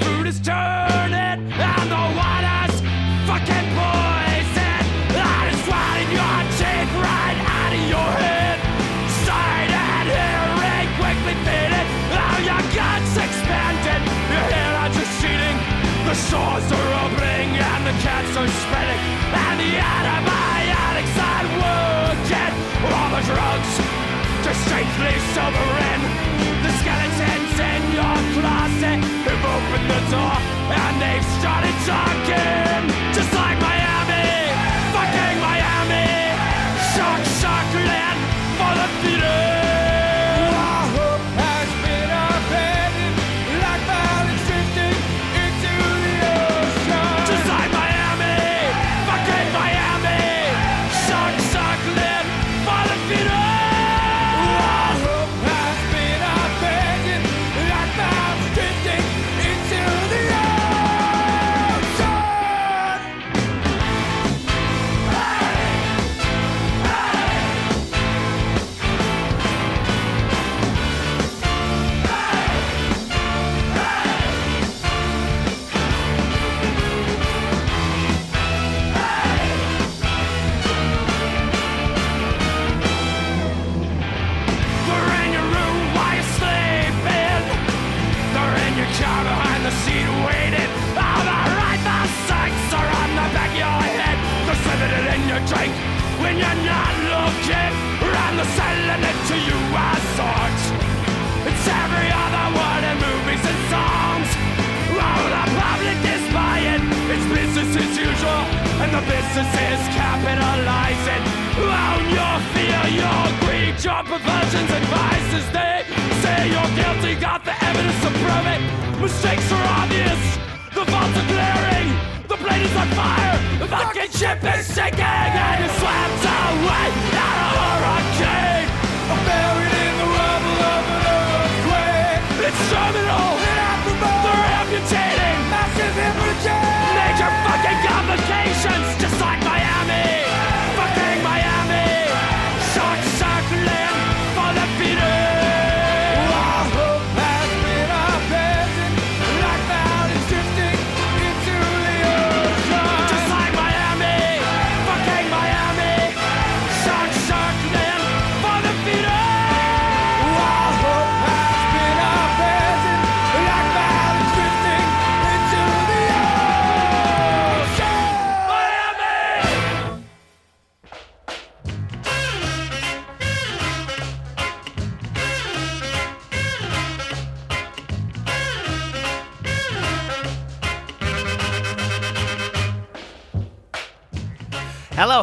fruit is turning, and the water's fucking poison. I just wanted your teeth right out of your head. Sight and hearing quickly faded. Now your guts expanded. Your hair are receding. The shores are opening, and the cats are spreading. And the antibiotics are working. All the drugs just strangely sobering. The skeletons in your closet have opened the door and they've started talking. Just like Miami, fucking Miami. Shock, shock, land for the theater. Drink when you're not looking, and they're selling it to you as art. It's every other word in movies and songs. Oh, the public is buying. It's business as usual, and the business is capitalizing. Own your fear, your greed, your perversions and vices. They say you're guilty, got the evidence to prove it. Mistakes are obvious, the faults are glaring. The plane is on fire, the fucking ship is sinking, and you're swept away at a hurricane. I'm buried in the rubble of an earthquake. It's terminal, ineffable, they're amputating, massive hemorrhage, major fucking complications, just like Miami, fucking Miami, shark circling for the feeder.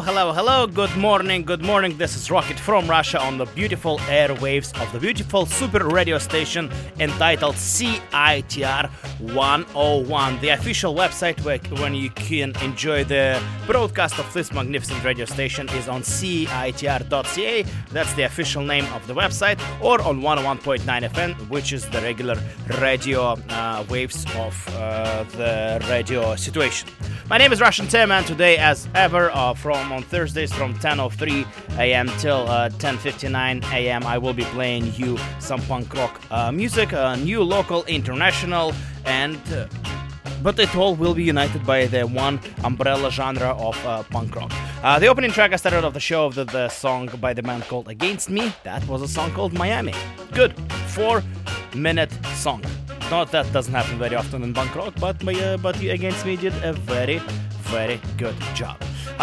Hello, hello, hello, good morning, good morning. This is Rocket from Russia on the beautiful airwaves of the beautiful super radio station entitled CITR 101, the official website where you can enjoy the broadcast of this magnificent radio station is on CITR.ca, that's the official name of the website, or on 101.9 FM, which is the regular radio waves of the radio situation. My name is Russian Tim, and today, as ever, from on Thursdays from 10:03 a.m. till 10:59 a.m. I will be playing you some punk rock music, new, local, international, and but it all will be united by the one umbrella genre of punk rock. The opening track I started off the show with the song by the band called Against Me. That was a song called Miami. Good 4-minute song. Not that doesn't happen very often in punk rock, but Against Me did a very, very good job.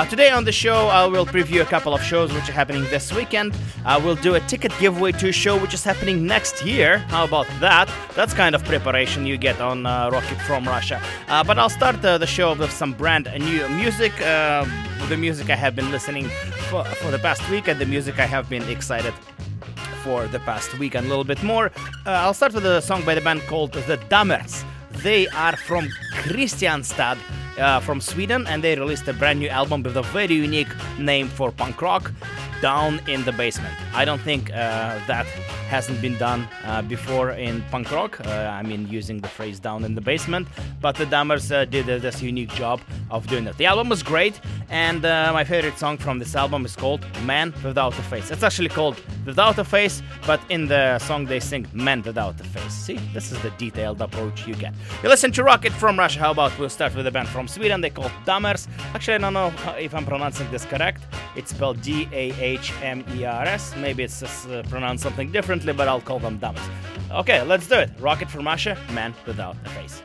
Today on the show, I will preview a couple of shows which are happening this weekend. I will do a ticket giveaway to a show which is happening next year. How about that? That's kind of preparation you get on Rocket from Russia. But I'll start the show with some brand new music. The music I have been listening for the past week, and the music I have been excited for the past week and a little bit more. I'll start with a song by the band called The Dahmers. They are from Kristianstad, from Sweden, and they released a brand new album with a very unique name for punk rock, Down in the Basement. I don't think that hasn't been done before in punk rock, I mean using the phrase Down in the Basement, but the Dahmers did this unique job of doing that. The album was great, and my favorite song from this album is called Man Without a Face. It's actually called without a face, but in the song they sing men without a face. See, this is the detailed approach you get. You listen to Rocket from Russia. How about we'll start with a band from Sweden, they called Dahmers. Actually, I don't know if I'm pronouncing this correct. It's spelled D-A-H-M-E-R-S. Maybe it's pronounced something differently, but I'll call them Dahmers. Okay, let's do it. Rocket from Russia, man without a face.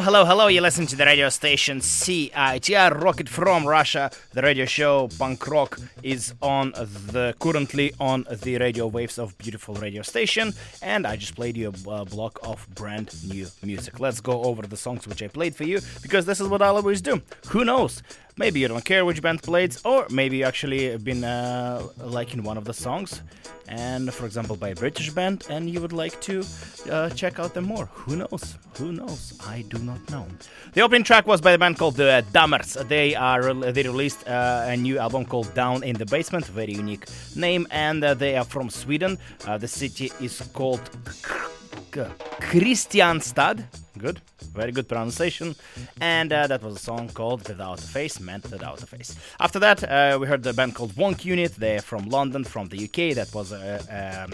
Hello, you listen to the radio station CITR Rocket from Russia. The radio show Punk Rock is on the currently on the radio waves of beautiful radio station, and I just played you a block of brand new music. Let's go over the songs which I played for you, because this is what I always do. Who knows? Maybe you don't care which band played, or maybe you actually have been liking one of the songs, and for example by a British band, and you would like to check out them more. Who knows? I do not know. The opening track was by the band called The Dahmers. They released a new album called Down in the Basement, very unique name, and they are from Sweden. The city is called Kristianstad. Good, very good pronunciation. And that was a song called Without a Face, meant Without a Face. After that, we heard the band called Wonk Unit. They're from London, from the UK. That was a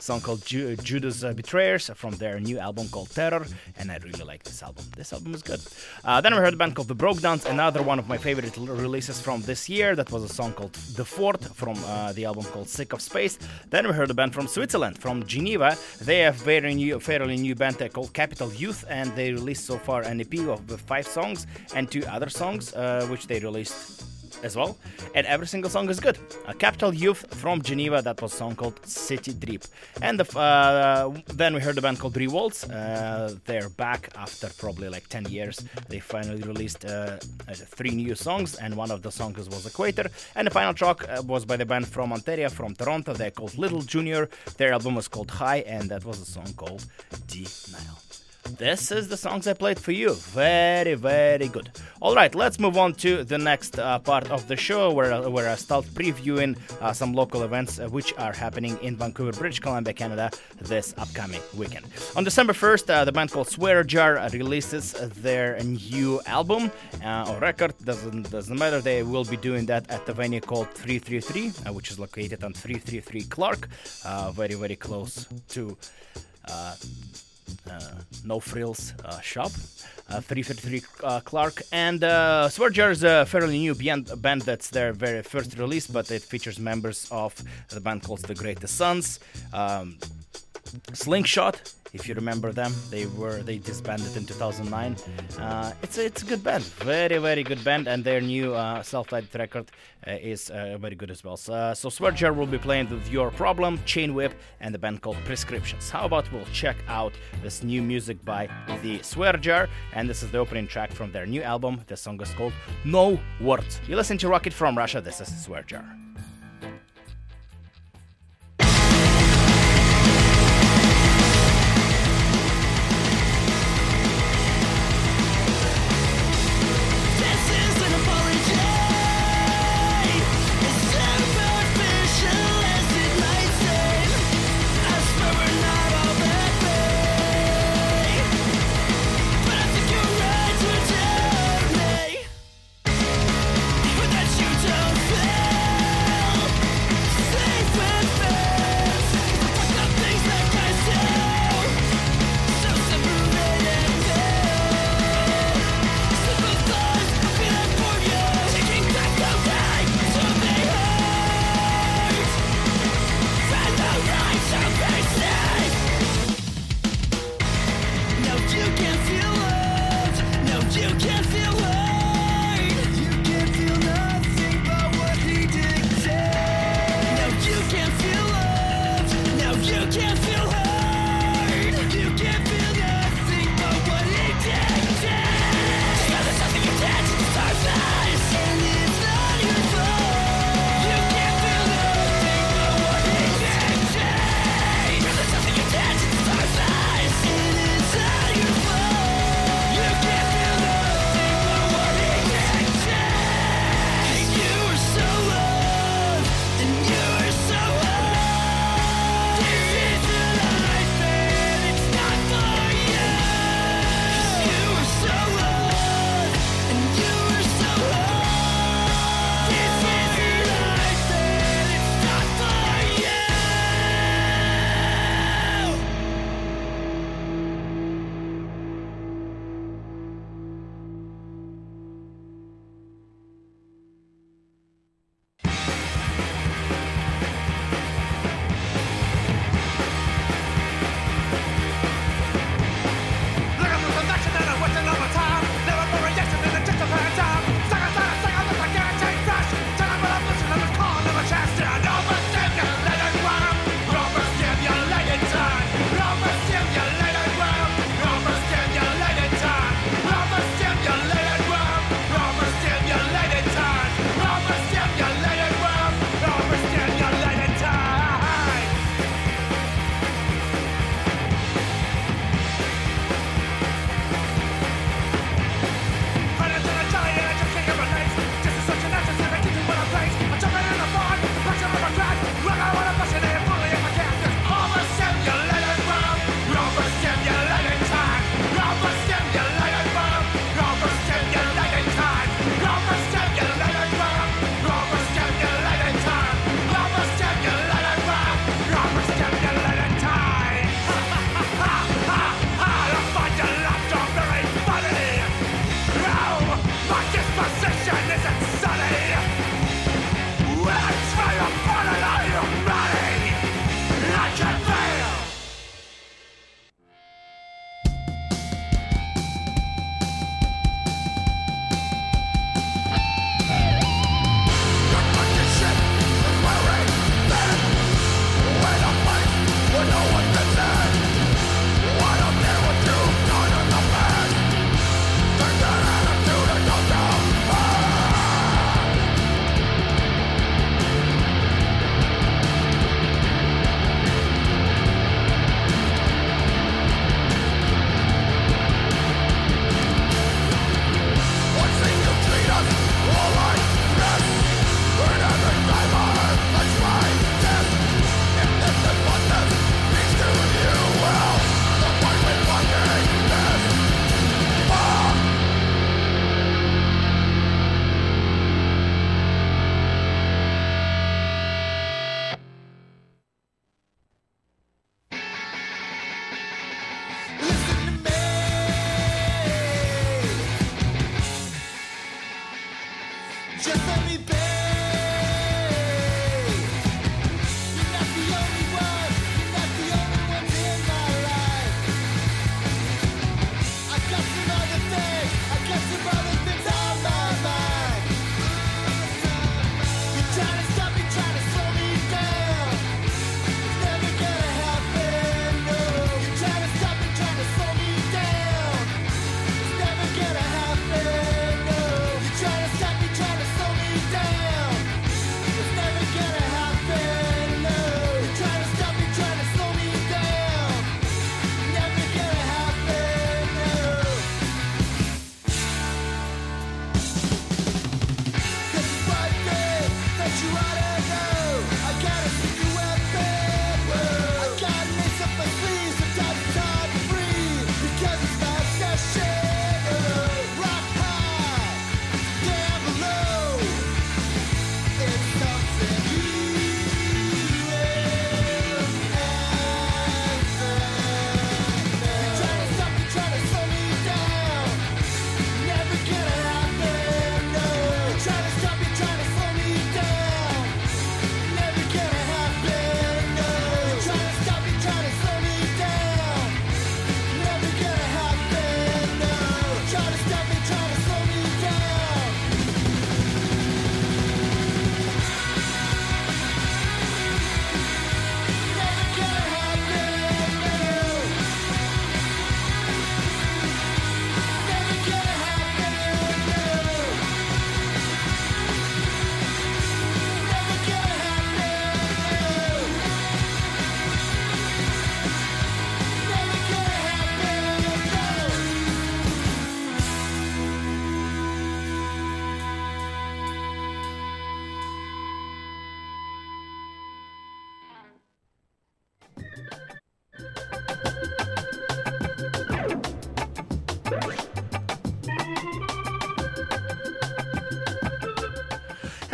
song called Judas Betrayers from their new album called Terror. And I really like this album. This album is good. Then we heard the band called The Breakdowns, another one of my favorite releases from this year. That was a song called The Fort from the album called Sick of Space. Then we heard a band from Switzerland, from Geneva. They have fairly new band called Capital Youth, and they released so far an EP of 5 songs and 2 other songs which they released as well, and every single song is good. Capital Youth from Geneva, that was a song called City Drip. And then we heard a band called Three Waltz. They're back after probably like 10 years. They finally released 3 new songs, and one of the songs was Equator. And the final track was by the band from Ontario, from Toronto. They're called Little Junior. Their album was called High, and that was a song called Denial. This is the songs I played for you. Very, very good. All right, let's move on to the next part of the show, where I start previewing some local events which are happening in Vancouver, British Columbia, Canada this upcoming weekend. On December 1st, the band called Swear Jar releases their new album or record. Doesn't matter. They will be doing that at the venue called 333, which is located on 333 Clark, very, very close to No Frills shop, 333 Clark. And Swear Jar is a fairly new band. That's their very first release, but it features members of the band called The Greatest Sons, Slingshot. If you remember them, they disbanded in 2009. It's a good band, very, very good band, and their new self-titled record is very good as well. So Swear Jar will be playing with Your Problem, Chain Whip, and the band called Prescriptions. How about we'll check out this new music by the Swear Jar, and this is the opening track from their new album. The song is called No Words. You listen to Rocket from Russia. This is Swear Jar.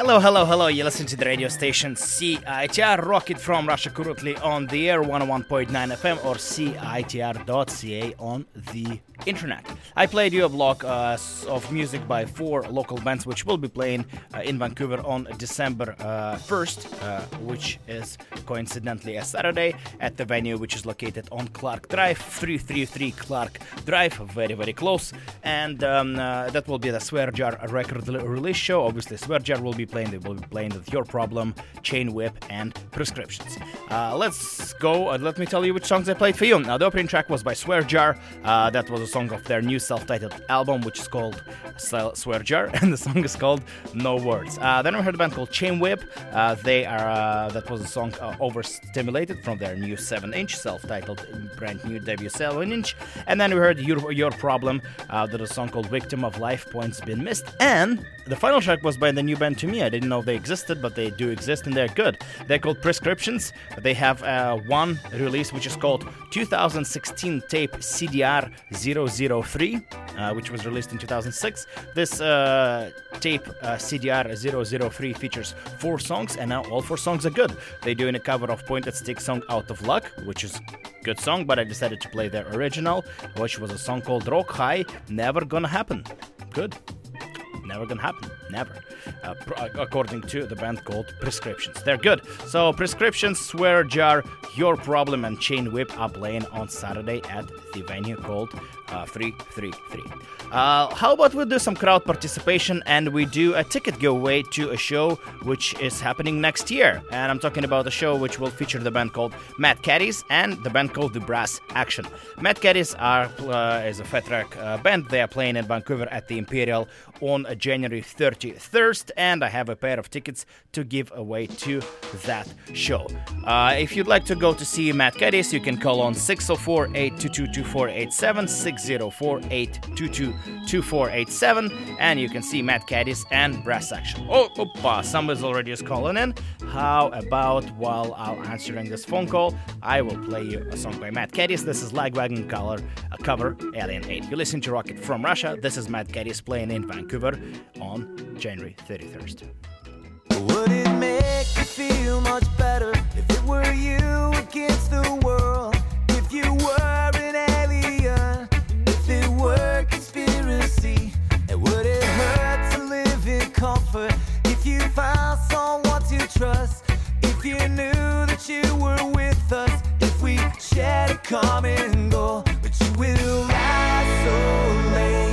Hello, you listen to the radio station CITR, rocket from Russia currently on the air, 101.9 FM or CITR.ca on the internet. I played you a block of music by four local bands which will be playing in Vancouver on December 1st, which is coincidentally a Saturday, at the venue which is located on Clark Drive, 333 Clark Drive, very, very close. And that will be the Swear Jar record release show. Obviously, Swear Jar will be playing. They will be playing with Your Problem, Chain Whip, and Prescriptions. Let's go and let me tell you which songs I played for you. Now, the opening track was by Swear Jar. That was a song of their new self-titled album, which is called Swear Jar, and the song is called No Words. Then we heard a band called Chain Whip. That was a song Overstimulated from their new 7-inch self-titled brand new debut 7-inch. And then we heard Your Problem, that is a song called Victim of Life Points Been Missed. And the final track was by the new band To Me. I didn't know they existed, but they do exist and they're good. They're called Prescriptions. They have one release which is called 2016 tape CDR 003, which was released in 2006. This tape CDR 003 features four songs, and now all four songs are good. They're doing a cover of Pointed Stick song Out of Luck, which is good song, but I decided to play their original, which was a song called Rock High, Never Gonna Happen. Good. Never gonna happen, never, according to the band called Prescriptions. They're good. So Prescriptions, Swear Jar, Your Problem, and Chain Whip are playing on Saturday at the venue called 333. How about we do some crowd participation and we do a ticket giveaway to a show which is happening next year. And I'm talking about a show which will feature the band called Mad Caddies and the band called The Brass Action. Mad Caddies is a fat rock band. They are playing in Vancouver at the Imperial on January 31st, and I have a pair of tickets to give away to that show. If you'd like to go to see Mad Caddies, you can call on 604-822-2487, 604-822-2487, and you can see Mad Caddies and Brass Action. Somebody's already is calling in. How about while I'm answering this phone call, I will play you a song by Mad Caddies. This is Lagwagon cover Alien 8. You listen to Rocket from Russia. This is Mad Caddies playing in Vancouver on January 31st. Would it make you feel much better if it were you against the world? If you were an alien, if it were conspiracy, and would it hurt to live in comfort if you found someone to trust? If you knew that you were with us, if we shared a common goal, but you will lie so late.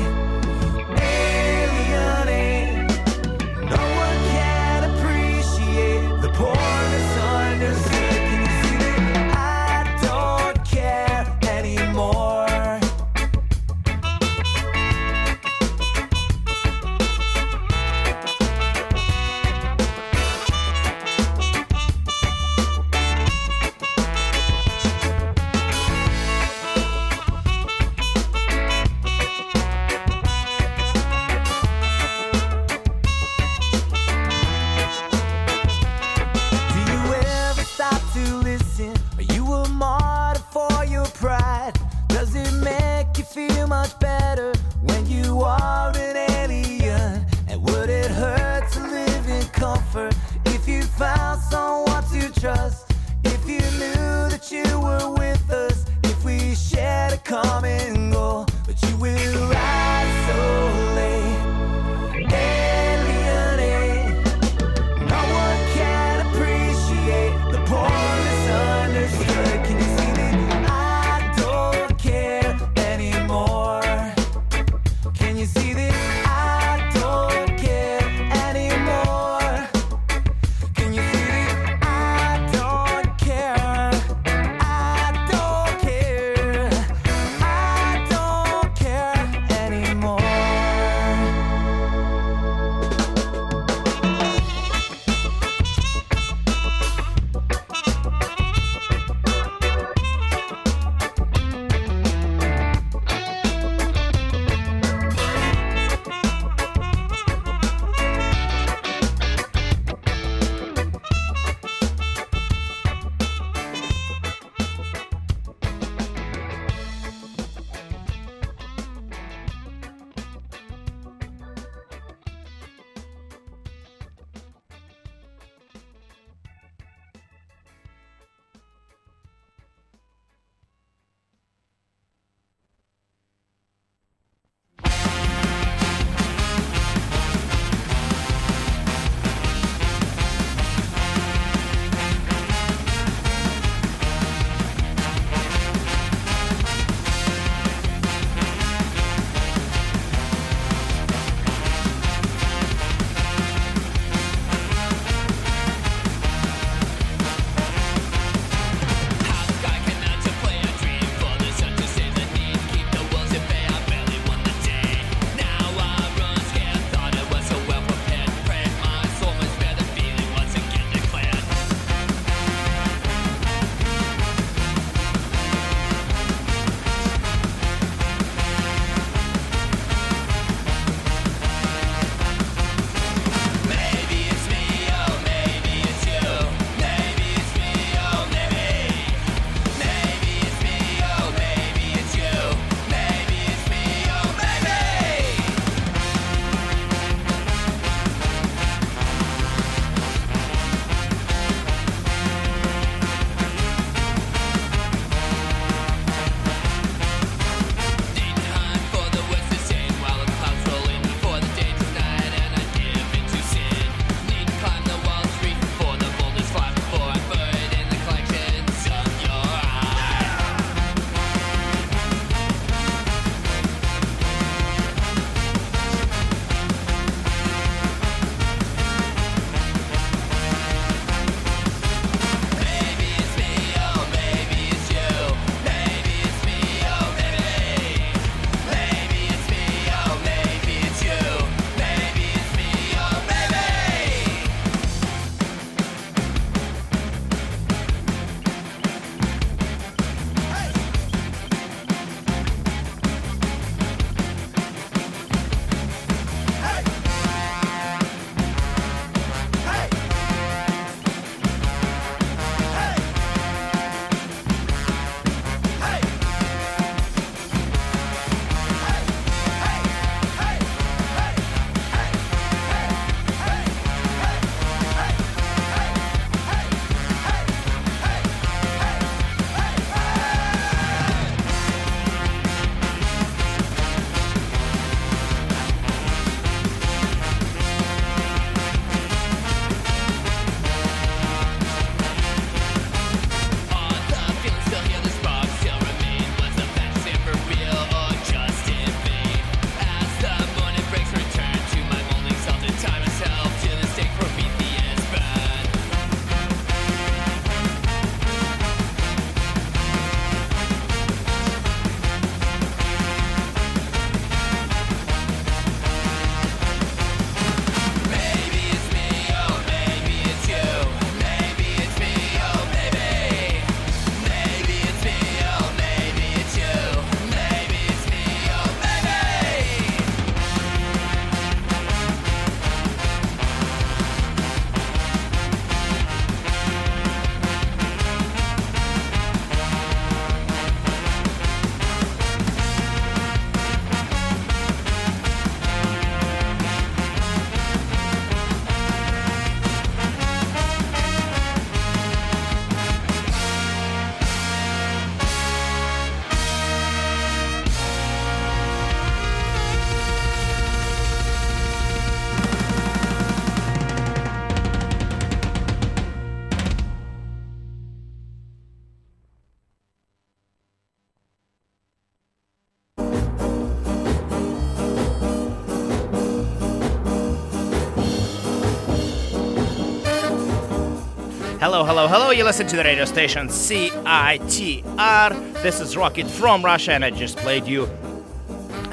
Hello, hello, hello. You listen to the radio station CITR. This is Rocket from Russia, and I just played you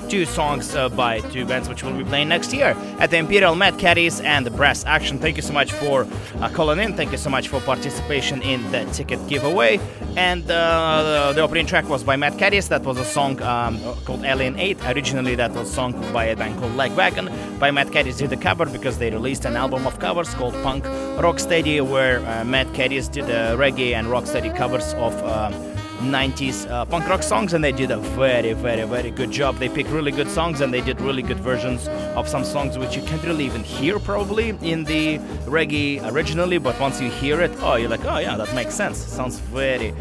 two songs by two bands which we'll be playing next year at the Imperial, Mad Caddies and the Brass Action. Thank you so much for calling in. Thank you so much for participation in the ticket giveaway. And the opening track was by Mad Caddies. That was a song called Alien 8. Originally that was a song by a band called Lagwagon. By Mad Caddies did a cover because they released an album of covers called Punk Rocksteady, where Mad Caddies did reggae and rocksteady covers of 90s punk rock songs, and they did a very good job. They picked really good songs, and they did really good versions of some songs which you can't really even hear probably in the reggae originally, but once you hear it, oh, you're like, oh yeah, that makes sense. Sounds very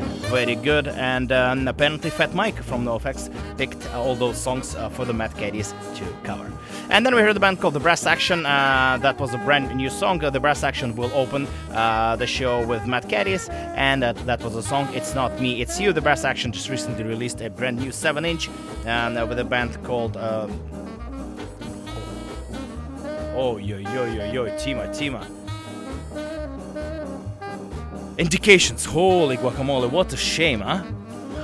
good. And apparently Fat Mike from NoFX picked all those songs for the Mad Caddies to cover. And then we heard the band called The Brass Action. That was a brand new song. The Brass Action will open the show with Mad Caddies, and that was a song, It's Not Me, It's You. The Brass Action just recently released a brand new 7-inch with a band called Tima. Indications. Holy guacamole, what a shame, huh?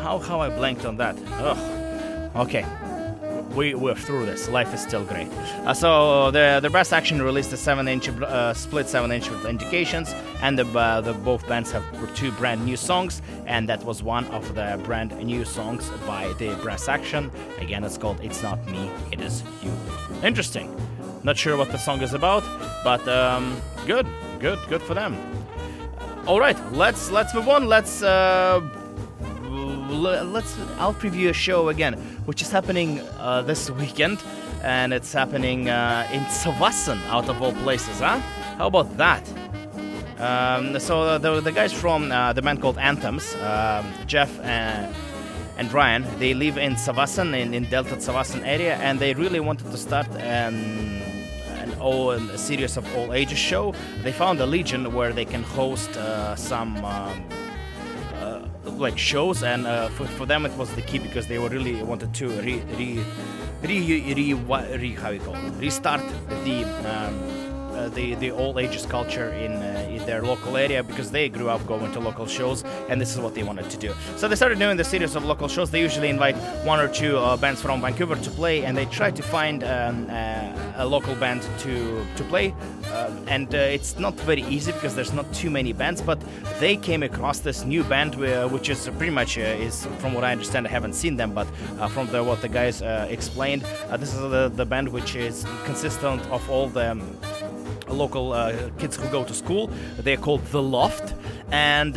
How I blanked on that. Ugh. Okay. We're through this. Life is still great. So the Brass Action released a 7-inch split 7-inch with Indications, and the both bands have two brand new songs, and that was one of the brand new songs by the Brass Action. Again, it's called It's Not Me, It Is You. Interesting. Not sure what the song is about, but good for them. All right, let's move on. I'll preview a show again, which is happening this weekend, and it's happening in Tsawwassen, out of all places, huh? How about that? So the guys from the band called Anthems, Jeff and Ryan, they live in Tsawwassen, in Delta Tsawwassen area, and they really wanted to start a series of all ages show. They found a legion where they can host some shows, and for them it was the key, because they were really wanted to restart the all ages culture in their local area, because they grew up going to local shows, and this is what they wanted to do. So they started doing the series of local shows. They usually invite one or two bands from Vancouver to play, and they try to find a local band to play, and it's not very easy because there's not too many bands, but they came across this new band which is pretty much is, from what I understand, I haven't seen them, but from what the guys explained, this is the band which is consistent of all the local kids who go to school. They're called The Loft, and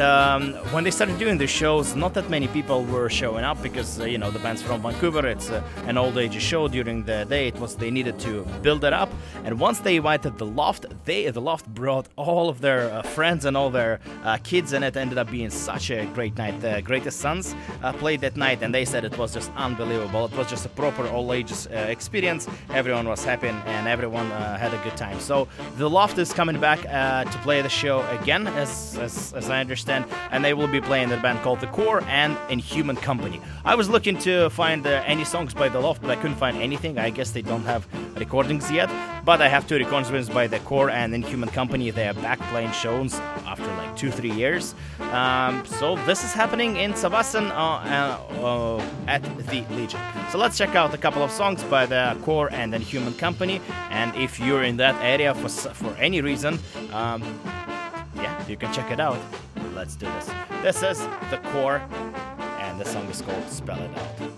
when they started doing the shows, not that many people were showing up, because the band's from Vancouver, it's an old age show during the day. They needed to build it up, and once they invited The Loft, The Loft brought all of their friends and all their kids, and it ended up being such a great night. The Greatest Sons played that night, and they said it was just unbelievable. It was just a proper all ages experience. Everyone was happy, and everyone had a good time. So The Loft is coming back to play the show again, as I understand, and they will be playing the band called The Core and Inhuman Company. I was looking to find any songs by The Loft, but I couldn't find anything. I guess they don't have recordings yet, but I have two recordings by The Core and Inhuman Company. They are back playing shows after like 2-3 years. So this is happening in Tsawwassen at the Legion. So let's check out a couple of songs by The Core and Inhuman Company, and if you're in that area for any reason, you can check it out. Let's do this. This is The Core, and the song is called Spell It Out.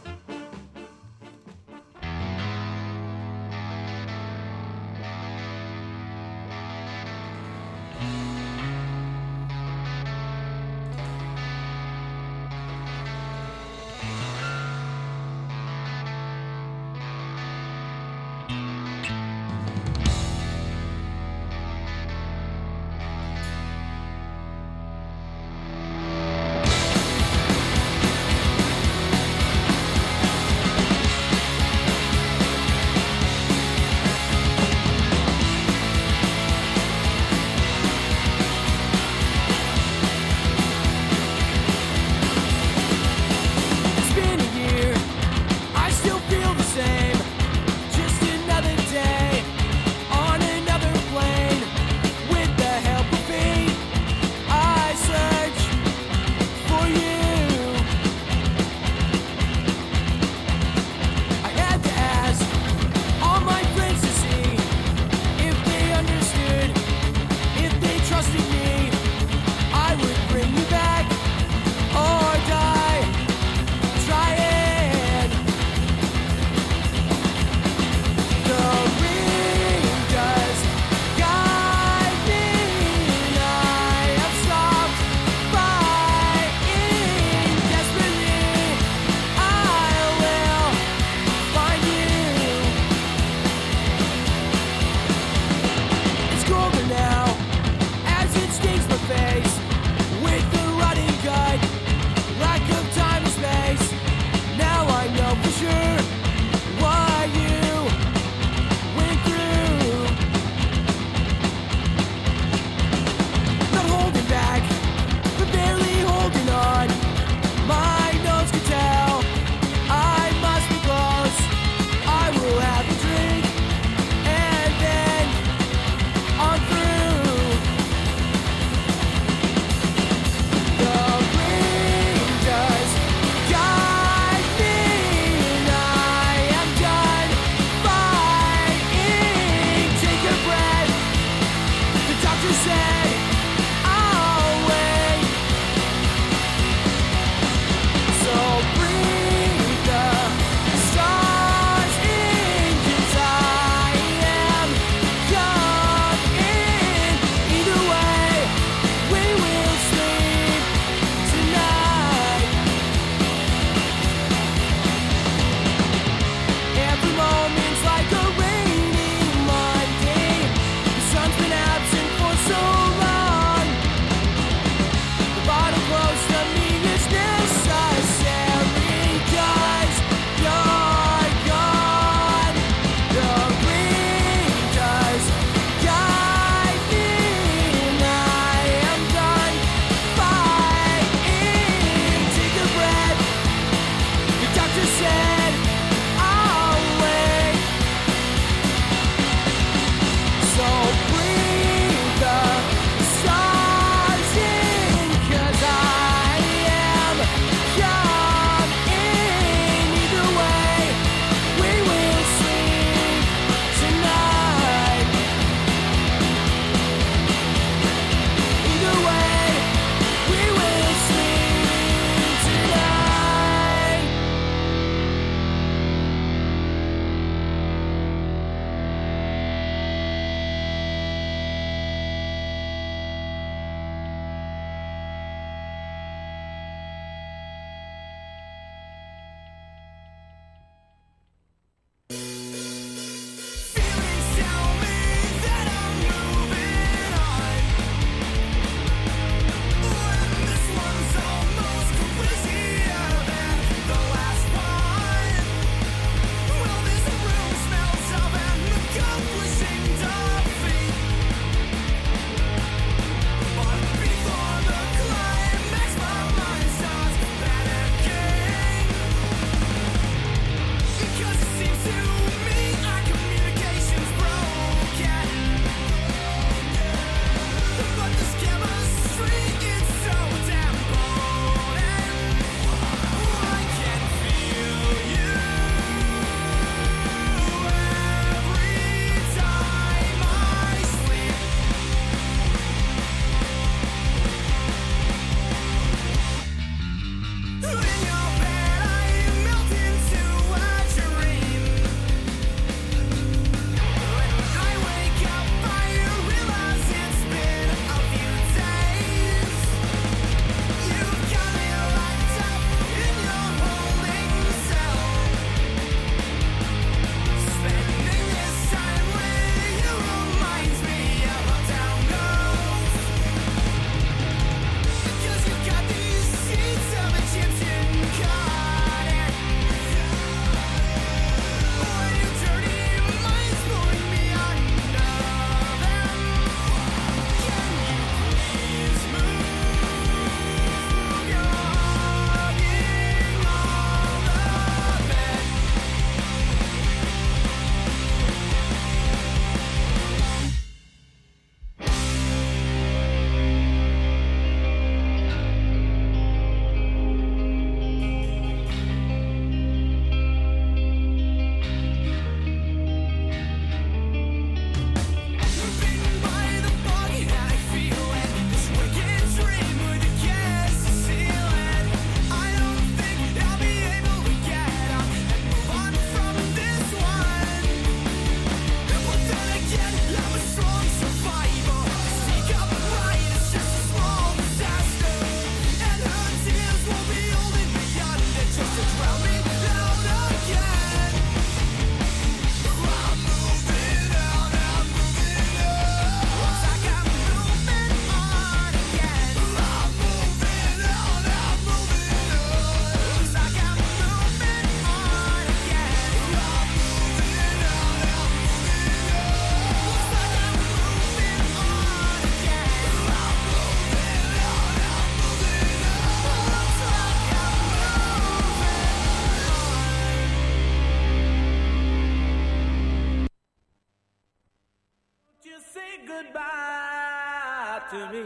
goodbye to me.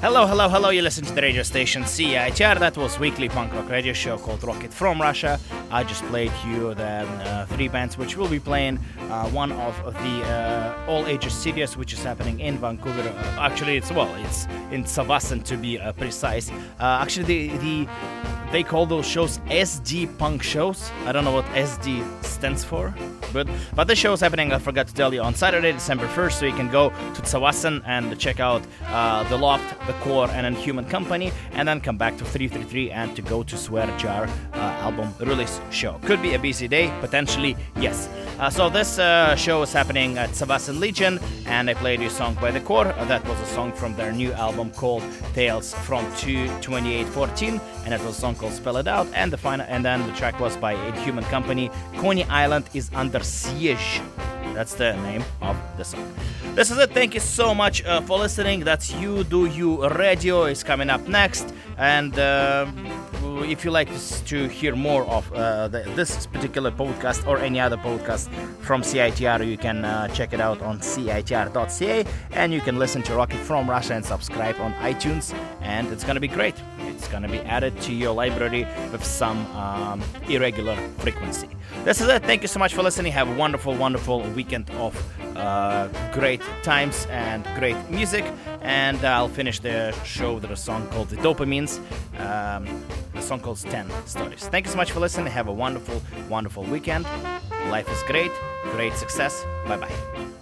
Hello, hello, hello. You listen to the radio station CIHR. That was weekly punk rock radio show called Rocket from Russia. I just played you the three bands which will be playing one of the All Ages Series, which is happening in Vancouver. Actually, it's in Tsawwassen to be precise. Actually, they call those shows SD punk shows. I don't know what SD stands for, but the show's happening, I forgot to tell you, on Saturday, December 1st, so you can go to Tsawwassen and check out The Loft, The Core, and Inhuman Company, and then come back to 333 and to go to Swear Jar album release show. Could be a busy day, potentially, yes. So this show is happening at Tsawwassen Legion, and I played a song by The Core. That was a song from their new album called Tales from 22814, and that was a song called Spell It Out, and then the track was by Inhuman Company, Coney Island is Under Siege. That's the name of the song. This is it. Thank you so much for listening. That's You Do You Radio is coming up next. And if you like to hear more of this particular podcast or any other podcast from CITR, you can check it out on CITR.ca, and you can listen to Rocket from Russia and subscribe on iTunes, and it's going to be great. It's going to be added to your library with some irregular frequency. This is it. Thank you so much for listening. Have a wonderful, wonderful weekend of great times and great music. And I'll finish the show with a song called The Dopamines. The song called 10 Stories. Thank you so much for listening. Have a wonderful, wonderful weekend. Life is great. Great success. Bye-bye.